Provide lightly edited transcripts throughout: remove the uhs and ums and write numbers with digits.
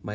My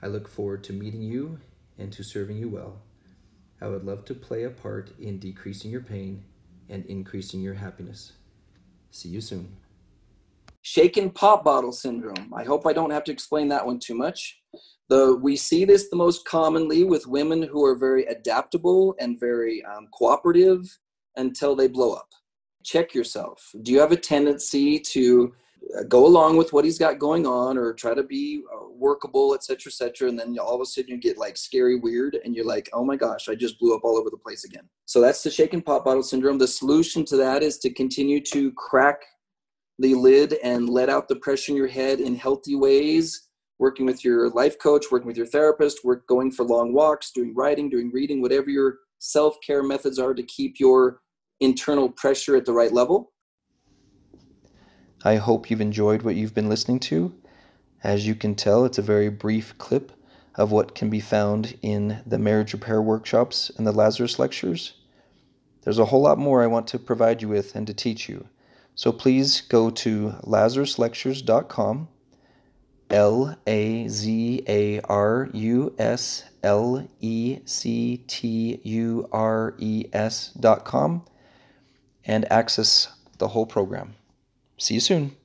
I look forward to meeting you and to serving you well. I would love to play a part in decreasing your pain and increasing your happiness. See you soon. Shaken pop bottle syndrome. I hope I don't have to explain that one too much. We see this the most commonly with women who are very adaptable and very cooperative until they blow up. Check yourself. Do you have a tendency to go along with what he's got going on or try to be workable, et cetera, and then all of a sudden you get like scary weird and you're like, oh my gosh, I just blew up all over the place again. So that's the shaken pop bottle syndrome. The solution to that is to continue to crack the lid and let out the pressure in your head in healthy ways, working with your life coach, working with your therapist, going for long walks, doing writing, doing reading, whatever your self-care methods are to keep your internal pressure at the right level. I hope you've enjoyed what you've been listening to. As you can tell, it's a very brief clip of what can be found in the Marriage Repair Workshops and the Lazarus Lectures. There's a whole lot more I want to provide you with and to teach you. So please go to lazaruslectures.com, LAZARUSLECTURES.com, and access the whole program. See you soon.